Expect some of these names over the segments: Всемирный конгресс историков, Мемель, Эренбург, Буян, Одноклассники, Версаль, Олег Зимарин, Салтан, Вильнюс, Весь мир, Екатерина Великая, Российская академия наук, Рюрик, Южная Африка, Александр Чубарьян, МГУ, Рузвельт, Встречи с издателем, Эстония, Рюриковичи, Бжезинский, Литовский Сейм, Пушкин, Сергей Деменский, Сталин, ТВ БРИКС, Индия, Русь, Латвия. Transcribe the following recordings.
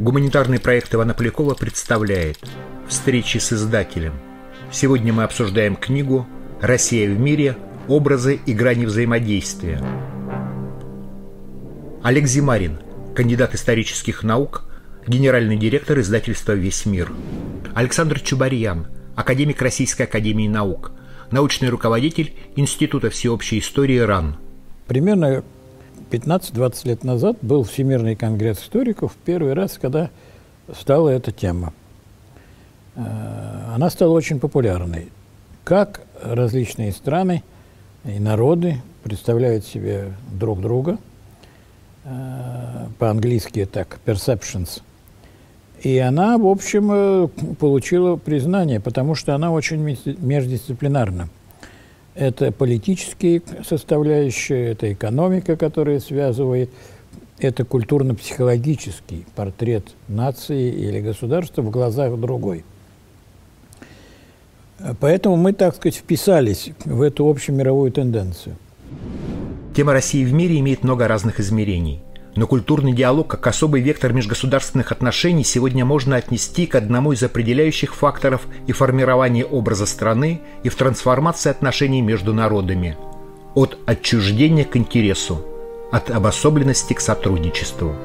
Гуманитарный проект Ивана Полякова представляет «Встречи с издателем». Сегодня мы обсуждаем книгу «Россия в мире. Образы и грани взаимодействия». Олег Зимарин, кандидат исторических наук, генеральный директор издательства «Весь мир». Александр Чубарьян, академик Российской академии наук, научный руководитель Института всеобщей истории РАН. Примерно 15-20 лет назад был Всемирный конгресс историков, первый раз, когда стала эта тема. Она стала очень популярной. Как различные страны и народы представляют себе друг друга, по-английски так, perceptions. И она, в общем, получила признание, потому что она очень междисциплинарна. Это политические составляющие, это экономика, которая связывает, это культурно-психологический портрет нации или государства в глазах другой. Поэтому мы, так сказать, вписались в эту общемировую тенденцию. Тема России в мире имеет много разных измерений. Но культурный диалог как особый вектор межгосударственных отношений сегодня можно отнести к одному из определяющих факторов и формирования образа страны, и в трансформации отношений между народами. От отчуждения к интересу, от обособленности к сотрудничеству.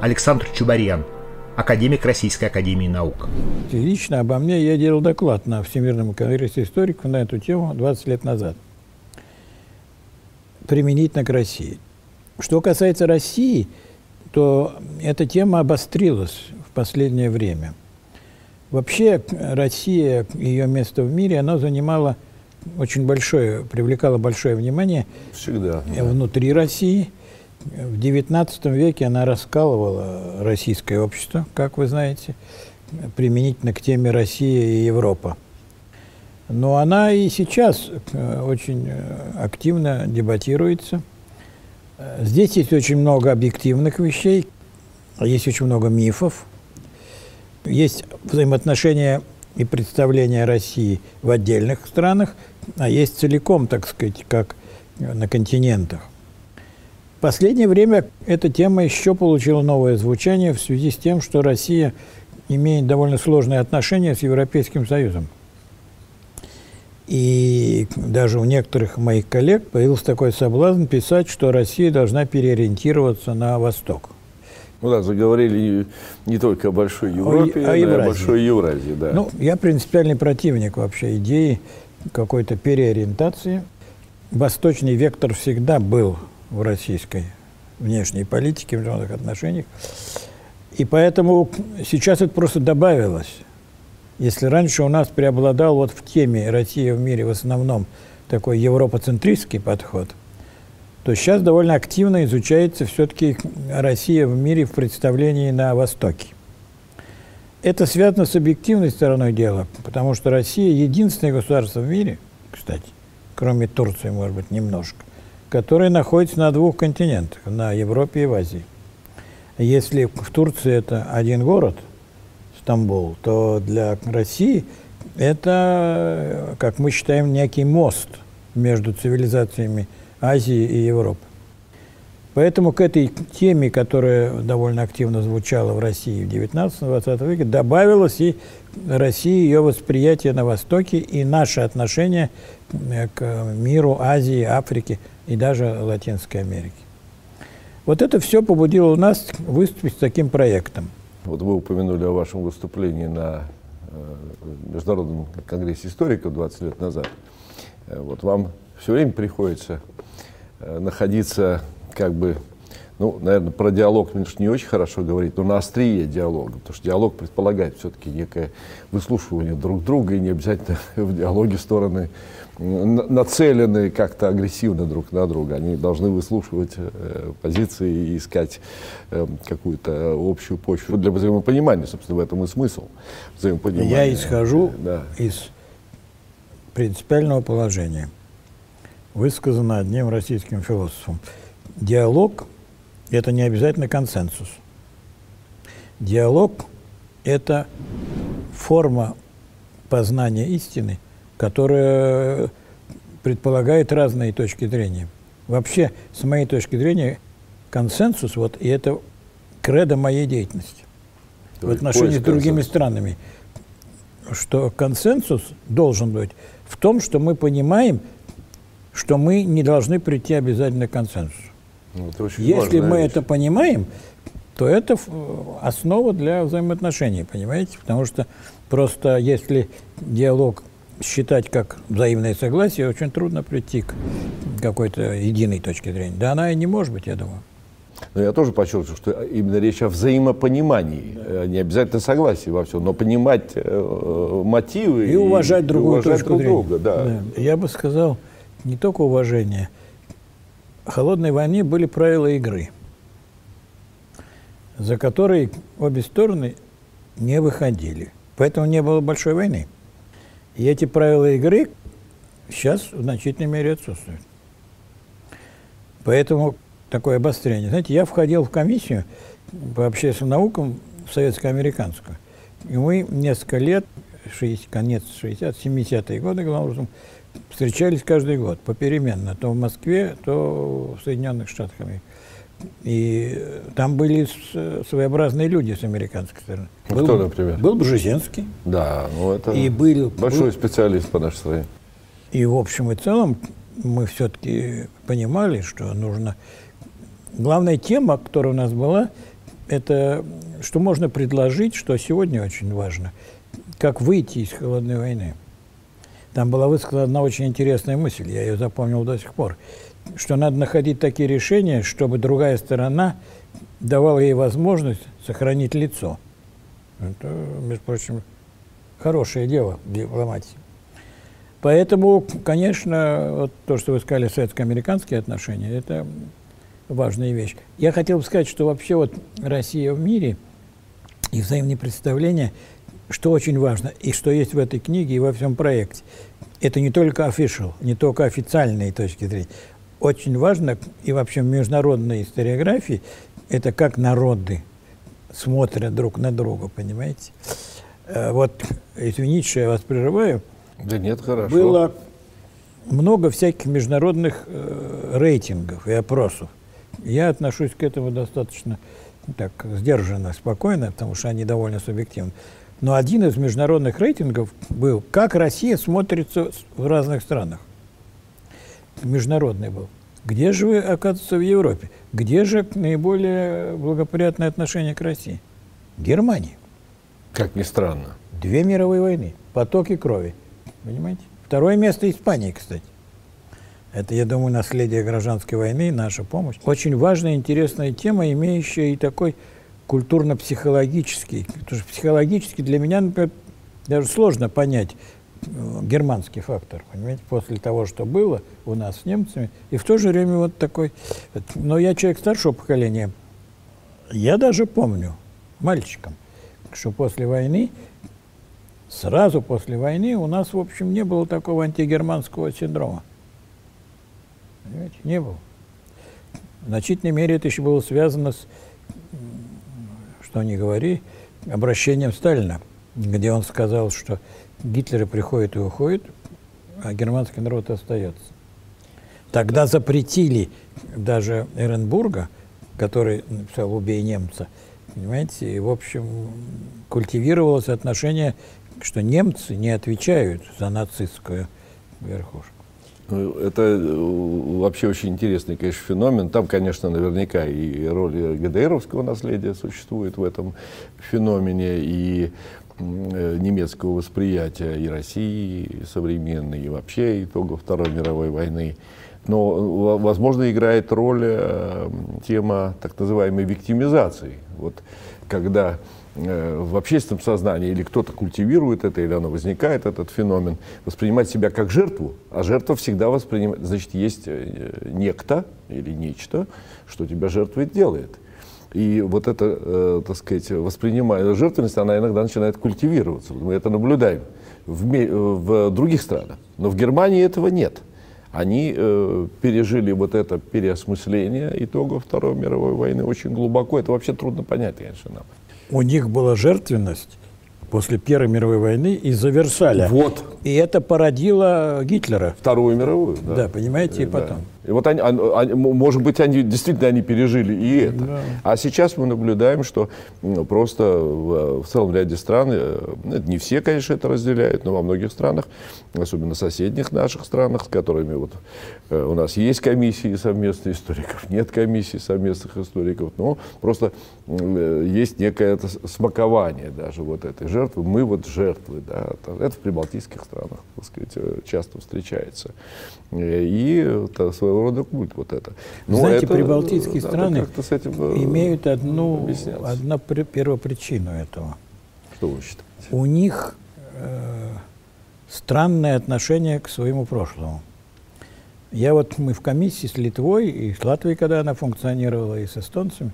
Александр Чубарьян, академик Российской академии наук. Лично обо мне я делал доклад на Всемирном конгрессе историков на эту тему 20 лет назад. Применительно к России. Что касается России, то эта тема обострилась в последнее время. Вообще Россия, ее место в мире, она занимала очень большое, привлекала большое внимание всегда, внутри России. В XIX веке она раскалывала российское общество, как вы знаете, применительно к теме Россия и Европа. Но она и сейчас очень активно дебатируется. Здесь есть очень много объективных вещей, есть очень много мифов, есть взаимоотношения и представления России в отдельных странах, а есть целиком, так сказать, как на континентах. В последнее время эта тема еще получила новое звучание в связи с тем, что Россия имеет довольно сложные отношения с Европейским Союзом. И даже у некоторых моих коллег появился такой соблазн писать, что Россия должна переориентироваться на Восток. Ну да, заговорили не только о Большой Европе, но и о Большой Евразии. Да. Ну, я принципиальный противник вообще идеи какой-то переориентации. Восточный вектор всегда был в российской внешней политике, в международных отношениях. И поэтому сейчас это просто добавилось. Если раньше у нас преобладал вот в теме «Россия в мире» в основном такой европоцентрический подход, то сейчас довольно активно изучается все-таки Россия в мире в представлении на Востоке. Это связано с объективной стороной дела, потому что Россия – единственное государство в мире, кстати, кроме Турции, может быть, немножко, которое находится на двух континентах – на Европе и в Азии. Если в Турции это один город – Стамбул, то для России это, как мы считаем, некий мост между цивилизациями Азии и Европы. Поэтому к этой теме, которая довольно активно звучала в России в 19-20 веке, добавилось и Россия, ее восприятие на Востоке и наше отношение к миру Азии, Африки и даже Латинской Америки. Вот это все побудило нас выступить с таким проектом. Вот вы упомянули о вашем выступлении на Международном конгрессе историков 20 лет назад. Вот вам все время приходится находиться, как бы, ну, наверное, про диалог не очень хорошо говорить, но на острие диалога, потому что диалог предполагает все-таки некое выслушивание друг друга, и не обязательно в диалоге стороны нацелены как-то агрессивно друг на друга. Они должны выслушивать позиции и искать какую-то общую почву для взаимопонимания. Собственно, в этом и смысл взаимопонимания. Я исхожу из принципиального положения, высказанного одним российским философом. Диалог – это не обязательно консенсус. Диалог – это форма познания истины, которая предполагает разные точки зрения. Вообще, с моей точки зрения, консенсус, вот, и это кредо моей деятельности. в отношении с другими странами, что консенсус должен быть в том, что мы понимаем, что мы не должны прийти обязательно к консенсусу. Ну, это очень Если мы это понимаем, то это основа для взаимоотношений, понимаете? Потому что просто если диалог считать как взаимное согласие, очень трудно прийти к какой-то единой точке зрения. Да она и не может быть, я думаю. Но я тоже подчеркиваю, что именно речь о взаимопонимании, да. Не обязательно согласии во всем, но понимать мотивы и уважать другую точку зрения. Да. Да. Я бы сказал, не только уважение. В холодной войне были правила игры, за которые обе стороны не выходили. Поэтому не было большой войны. И эти правила игры сейчас в значительной мере отсутствуют. Поэтому такое обострение. Знаете, я входил в комиссию по общественным наукам советско-американскую. И мы несколько лет, конец 60-70-е годы, главным образом, встречались каждый год попеременно. То в Москве, то в Соединенных Штатах. И там были своеобразные люди с американской стороны. Кто, был, например? Был Бжезинский. Да, ну это и был, большой специалист по нашей стране. И в общем и целом мы все-таки понимали, что нужно... Главная тема, которая у нас была, это что можно предложить, что сегодня очень важно, как выйти из холодной войны. Там была высказана одна очень интересная мысль, я ее запомнил до сих пор, что надо находить такие решения, чтобы другая сторона давала ей возможность сохранить лицо. Это, между прочим, хорошее дело в дипломатии. Поэтому, конечно, вот то, что вы сказали, советско-американские отношения, это важная вещь. Я хотел бы сказать, что вообще вот Россия в мире и взаимные представления, что очень важно, и что есть в этой книге и во всем проекте, это не только official, не только официальные точки зрения. Очень важно, и вообще в международной историографии, это как народы смотрят друг на друга, понимаете? Вот, извините, что я вас прерываю. Да нет, хорошо. Было много всяких международных рейтингов и опросов. Я отношусь к этому достаточно так сдержанно, спокойно, потому что они довольно субъективны. Но один из международных рейтингов был, как Россия смотрится в разных странах. Международный был. Где же вы, оказывается, в Европе? Где же наиболее благоприятное отношение к России? Германия. Как ни странно. 2 мировые войны, потоки крови. Понимаете? 2-е место Испании, кстати. Это, я думаю, наследие гражданской войны, наша помощь. Очень важная, интересная тема, имеющая и такой культурно-психологический. Потому что психологически для меня, например, даже сложно понять германский фактор, понимаете, после того, что было у нас с немцами. И в то же время вот такой... Но я человек старшего поколения. Я даже помню мальчиком, что после войны, сразу после войны у нас, в общем, не было такого антигерманского синдрома. Понимаете, не было. В значительной мере это еще было связано с... что не говори, обращением Сталина, где он сказал, что Гитлеры приходят и уходят, а германский народ остается. Тогда запретили даже Эренбурга, который написал «Убей немца», понимаете, и, в общем, культивировалось отношение, что немцы не отвечают за нацистскую верхушку. Это вообще очень интересный, конечно, феномен. Там, конечно, наверняка и роль ГДРовского наследия существует в этом феномене, и немецкого восприятия и России и современной, и вообще итогов Второй мировой войны. Но, возможно, играет роль тема так называемой виктимизации. Вот когда... в общественном сознании, или кто-то культивирует это, или оно возникает, этот феномен, воспринимать себя как жертву, а жертва всегда воспринимает, значит, есть некто или нечто, что тебя жертвой делает. И вот эта, так сказать, воспринимаемая жертвенность, она иногда начинает культивироваться. Мы это наблюдаем в других странах, но в Германии этого нет. Они пережили вот это переосмысление итогов Второй мировой войны очень глубоко. Это вообще трудно понять, конечно, нам. У них была жертвенность после Первой мировой войны из-за Версаля. Вот. И это породило Гитлера. Вторую мировую, да. Да, понимаете, и потом. И вот они, может быть, они действительно пережили и это. Да. А сейчас мы наблюдаем, что просто в целом ряде стран, не все, конечно, это разделяют, но во многих странах, особенно соседних наших странах, с которыми вот у нас есть комиссии совместных историков, нет комиссии совместных историков, но просто есть некое это смакование даже вот этой жертвы. Мы вот жертвы, да, это в прибалтийских странах, так сказать, часто встречается. И это своего рода культ вот это. Но знаете, это, прибалтийские страны с этим имеют одну первопричину этого. Что вы считаете? У них странное отношение к своему прошлому. Мы в комиссии с Литвой и с Латвией, когда она функционировала, и с эстонцами.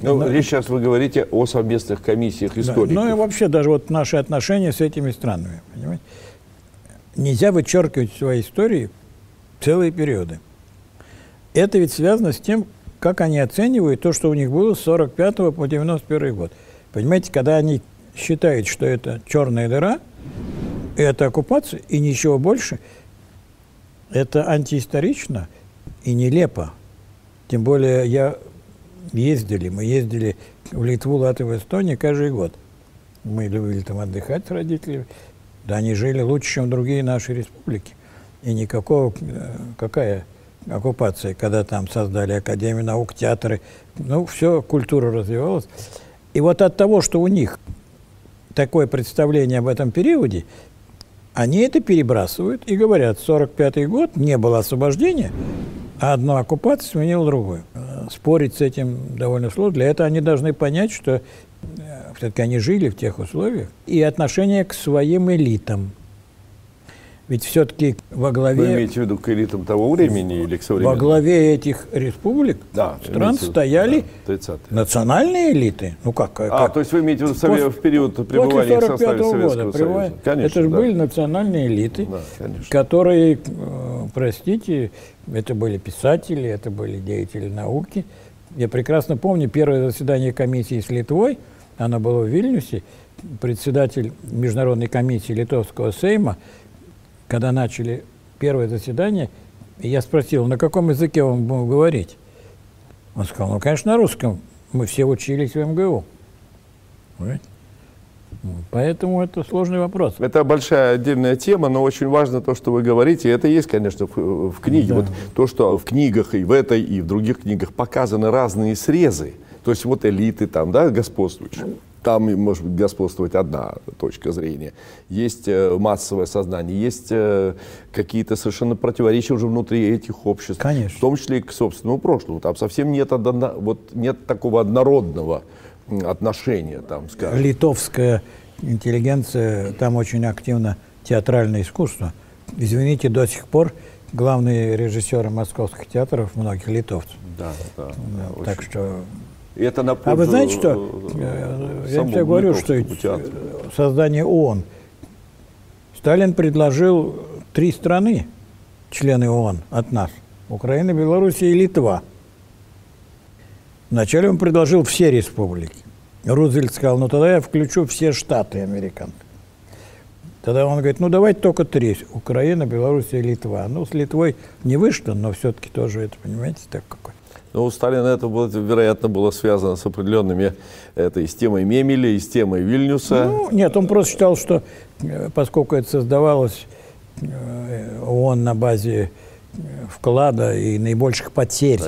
Сейчас вы говорите о совместных комиссиях историков. Да, и вообще даже вот наши отношения с этими странами. Понимаете? Нельзя вычеркивать в своей истории целые периоды. Это ведь связано с тем, как они оценивают то, что у них было с 1945 по 1991 год. Понимаете, когда они считают, что это черная дыра, это оккупация и ничего больше, это антиисторично и нелепо. Тем более мы ездили в Литву, Латвию, Эстонию каждый год. Мы любили там отдыхать с родителями. Да они жили лучше, чем другие наши республики. И какая оккупация, когда там создали Академию наук, театры. Все, культура развивалась. И вот от того, что у них такое представление об этом периоде, они это перебрасывают и говорят, 45-й год не было освобождения, а одна оккупация сменила другую. Спорить с этим довольно сложно. Для этого они должны понять, что все-таки они жили в тех условиях. И отношение к своим элитам. Ведь все-таки во главе... Вы имеете в виду к элитам того времени или к современным? Во главе этих республик, да, стран стояли, да, национальные элиты. То есть вы имеете в виду в период пребывания в составе Советского Союза? Конечно, это же были национальные элиты, да, которые, простите, это были писатели, это были деятели науки. Я прекрасно помню первое заседание комиссии с Литвой, оно было в Вильнюсе, председатель международной комиссии Литовского Сейма, когда начали первое заседание, я спросил, на каком языке он будет говорить. Он сказал, конечно, на русском. Мы все учились в МГУ. Поэтому это сложный вопрос. Это большая отдельная тема, но очень важно то, что вы говорите. Это есть, конечно, в книге. Да. Вот то, что в книгах и в этой, и в других книгах показаны разные срезы. То есть вот элиты там, да, господствующие. Там может господствовать одна точка зрения. Есть массовое сознание, есть какие-то совершенно противоречия уже внутри этих обществ. Конечно. В том числе и к собственному прошлому. Там совсем нет такого однородного отношения, там, скажем. Литовская интеллигенция, там очень активно театральное искусство. Извините, до сих пор главные режиссеры московских театров многих литовцев. Да, так что... Это на пользу, а вы знаете, что я тебе говорю, что создание ООН. Сталин предложил 3 страны, члены ООН от нас. Украина, Белоруссия и Литва. Вначале он предложил все республики. Рузвельт сказал, тогда я включу все штаты американцев. Тогда он говорит, давайте только 3. Украина, Белоруссия и Литва. С Литвой не вышло, но все-таки тоже это, понимаете, так какой. Но у Сталина это, вероятно, было связано с определенными... Это и с темой Мемеля, и с темой Вильнюса. Нет, он просто считал, что поскольку это создавалось ООН на базе вклада и наибольших потерь.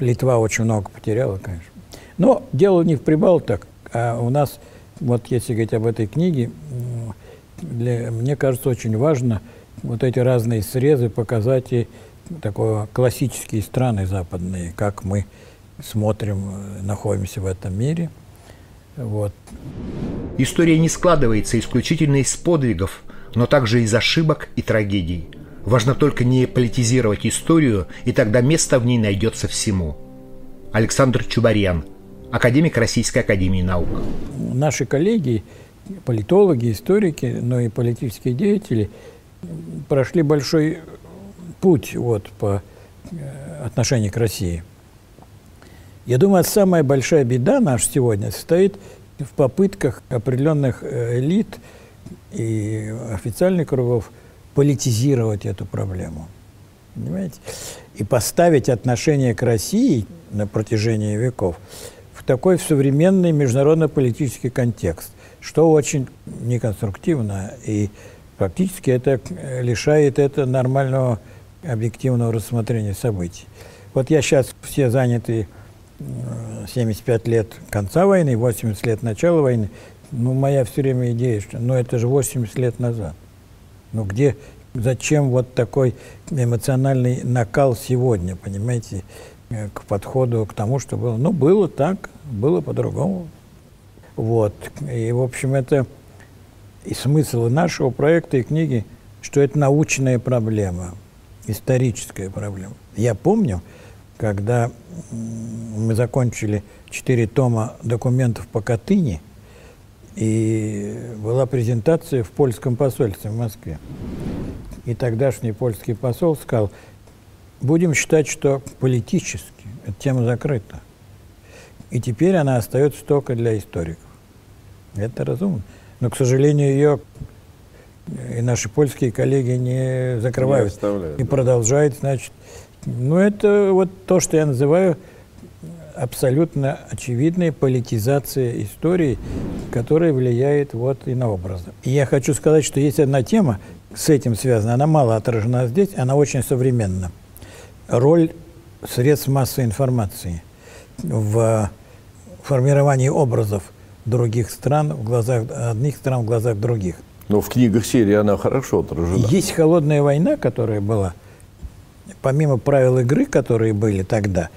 Литва очень много потеряла, конечно. Но дело не в прибалтах. А у нас, если говорить об этой книге, мне кажется, очень важно эти разные срезы показать и... классические страны западные, как мы смотрим, находимся в этом мире. История не складывается исключительно из подвигов, но также из ошибок и трагедий. Важно только не политизировать историю, и тогда место в ней найдется всему. Александр Чубарьян, академик Российской академии наук. Наши коллеги, политологи, историки, но и политические деятели прошли большой путь по отношению к России. Я думаю, самая большая беда наша сегодня состоит в попытках определенных элит и официальных кругов политизировать эту проблему. понимаете? И поставить отношение к России на протяжении веков в такой современный международно-политический контекст, что очень неконструктивно, и практически это лишает это нормального объективного рассмотрения событий. Вот я сейчас все заняты 75 лет конца войны, 80 лет начала войны. Ну, моя все время идея, что ну, это же 80 лет назад. Ну, где, зачем вот такой эмоциональный накал сегодня, понимаете, к подходу, к тому, что было? Ну, было так, было по-другому. Вот. И, в общем, это и смысл нашего проекта и книги, что это научная проблема, историческая проблема. Я помню, когда мы закончили 4 тома документов по Катыни, и была презентация в польском посольстве в Москве. И тогдашний польский посол сказал: будем считать, что политически эта тема закрыта. И теперь она остается только для историков. Это разумно. Но, к сожалению, ее и наши польские коллеги не закрывают. И продолжают, значит. Ну, это вот то, что я называю абсолютно очевидная политизация истории, которая влияет вот и на образы. И я хочу сказать, что есть одна тема, с этим связана, она мало отражена здесь, она очень современна. Роль средств массовой информации в формировании образов других стран, в глазах одних стран, в глазах других. Но в книгах серии она хорошо отражена. Есть холодная война, которая была, помимо правил игры, которые были тогда,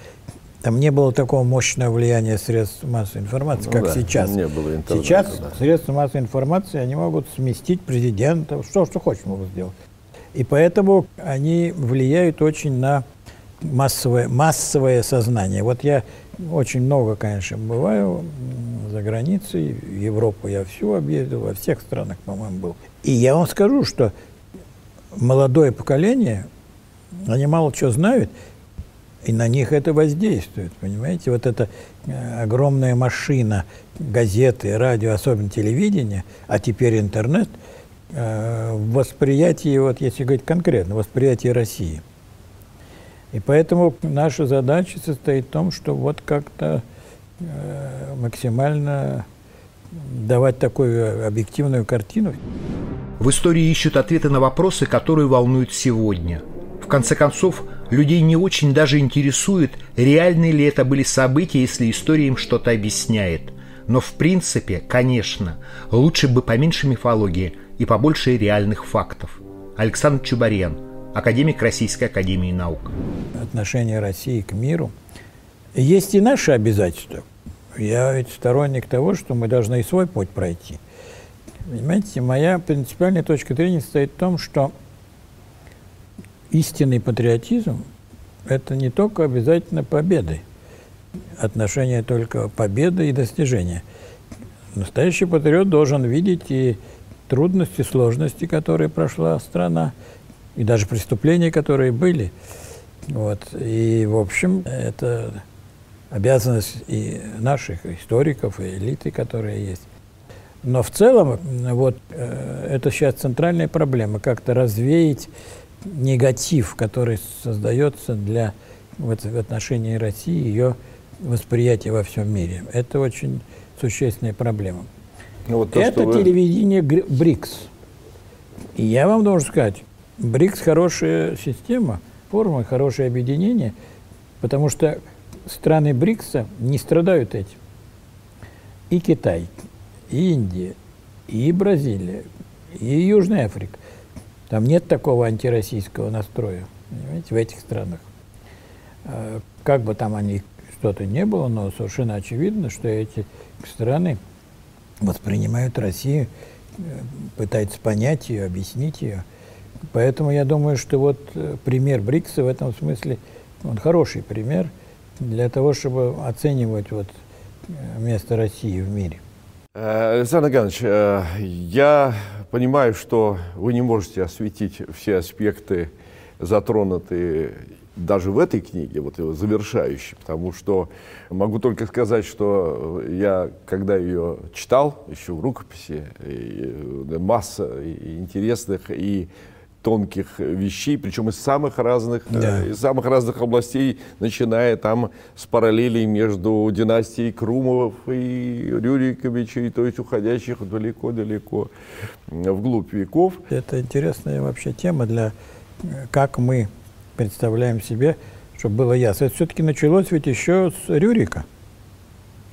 там не было такого мощного влияния средств массовой информации, ну, как да, сейчас. Не было интернета, сейчас да. Средства массовой информации, они могут сместить президента, что хочешь могут сделать. И поэтому они влияют очень на массовое сознание. Вот я очень много, конечно, бываю за границей, Европу я всю объездил, во всех странах, по-моему, был. И я вам скажу, что молодое поколение, они мало чего знают, и на них это воздействует, понимаете? Вот эта огромная машина, газеты, радио, особенно телевидение, а теперь интернет, восприятие, вот если говорить конкретно, восприятие России. И поэтому наша задача состоит в том, что вот как-то максимально давать такую объективную картину. В истории ищут ответы на вопросы, которые волнуют сегодня. В конце концов, людей не очень даже интересует, реальны ли это были события, если история им что-то объясняет. Но в принципе, конечно, лучше бы поменьше мифологии и побольше реальных фактов. Александр Чубарьян, академик Российской академии наук. Отношение России к миру. Есть и наши обязательства. Я ведь сторонник того, что мы должны и свой путь пройти. Понимаете, моя принципиальная точка зрения состоит в том, что истинный патриотизм – это не только обязательно победы, отношение только победы и достижения. Настоящий патриот должен видеть и трудности, сложности, которые прошла страна, и даже преступления, которые были. Вот. И, в общем, это обязанность и наших историков, и элиты, которые есть. Но в целом, вот, это сейчас центральная проблема – как-то развеять негатив, который создается для вот, в отношении России, ее восприятие во всем мире. Это очень существенная проблема. Ну, вот то, это телевидение БРИКС. И я вам должен сказать, БРИКС хорошая система, форма, хорошее объединение, потому что страны БРИКСа не страдают этим. И Китай, и Индия, и Бразилия, и Южная Африка. Там нет такого антироссийского настроя, понимаете, в этих странах. Как бы там они что-то не было, но совершенно очевидно, что эти страны воспринимают Россию, пытаются понять ее, объяснить ее. Поэтому я думаю, что вот пример БРИКСа в этом смысле, он хороший пример для того, чтобы оценивать вот место России в мире. Александр Иванович, я понимаю, что вы не можете осветить все аспекты, затронутые даже в этой книге, вот его завершающей, потому что могу только сказать, что я, когда ее читал, еще в рукописи, масса интересных и тонких вещей, причем из самых разных, областей, начиная там с параллелей между династией Крумов и Рюриковичей, то есть уходящих далеко-далеко вглубь веков. Это интересная вообще тема для, как мы представляем себе, чтобы было ясно. Это все-таки началось ведь еще с Рюрика,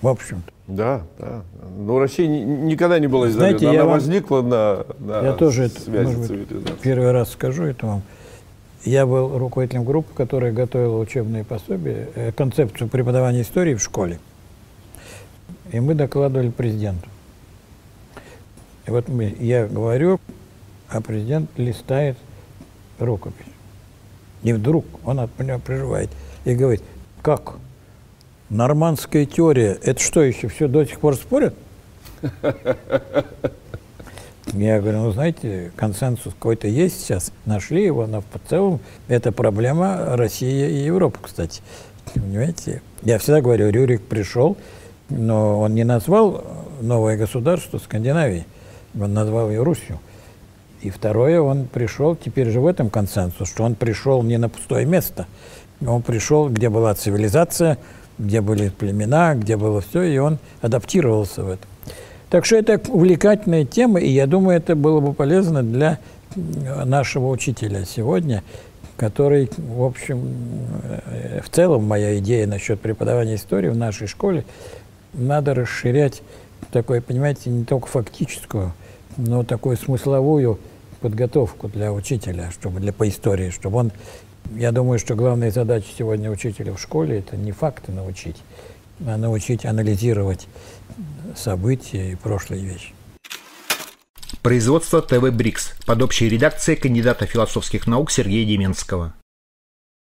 в общем-то. Да, да. Но Россия никогда не была изолирована. Знаете, она возникла на я тоже связи, может быть, первый раз скажу это вам. Я был руководителем группы, которая готовила учебные пособия, концепцию преподавания истории в школе. И мы докладывали президенту. И вот я говорю, а президент листает рукопись. И вдруг он от меня прерывает и говорит, как? Нормандская теория, это что еще, все до сих пор спорят? Я говорю, ну знаете, консенсус какой-то есть сейчас, нашли его, но в целом это проблема России и Европы, кстати. Понимаете? Я всегда говорю, Рюрик пришел, но он не назвал новое государство Скандинавии, он назвал ее Русью. И второе, он пришел, теперь же в этом консенсус, что он пришел не на пустое место, он пришел, где была цивилизация, где были племена, где было все, и он адаптировался в это. Так что это увлекательная тема, и я думаю, это было бы полезно для нашего учителя сегодня, который, в общем, в целом моя идея насчет преподавания истории в нашей школе, надо расширять такое, понимаете, не только фактическую, но такую смысловую подготовку для учителя, чтобы по истории, чтобы он... Я думаю, что главная задача сегодня учителя в школе – это не факты научить, а научить анализировать события и прошлые вещи. Производство ТВ «БРИКС» под общей редакцией кандидата философских наук Сергея Деменского.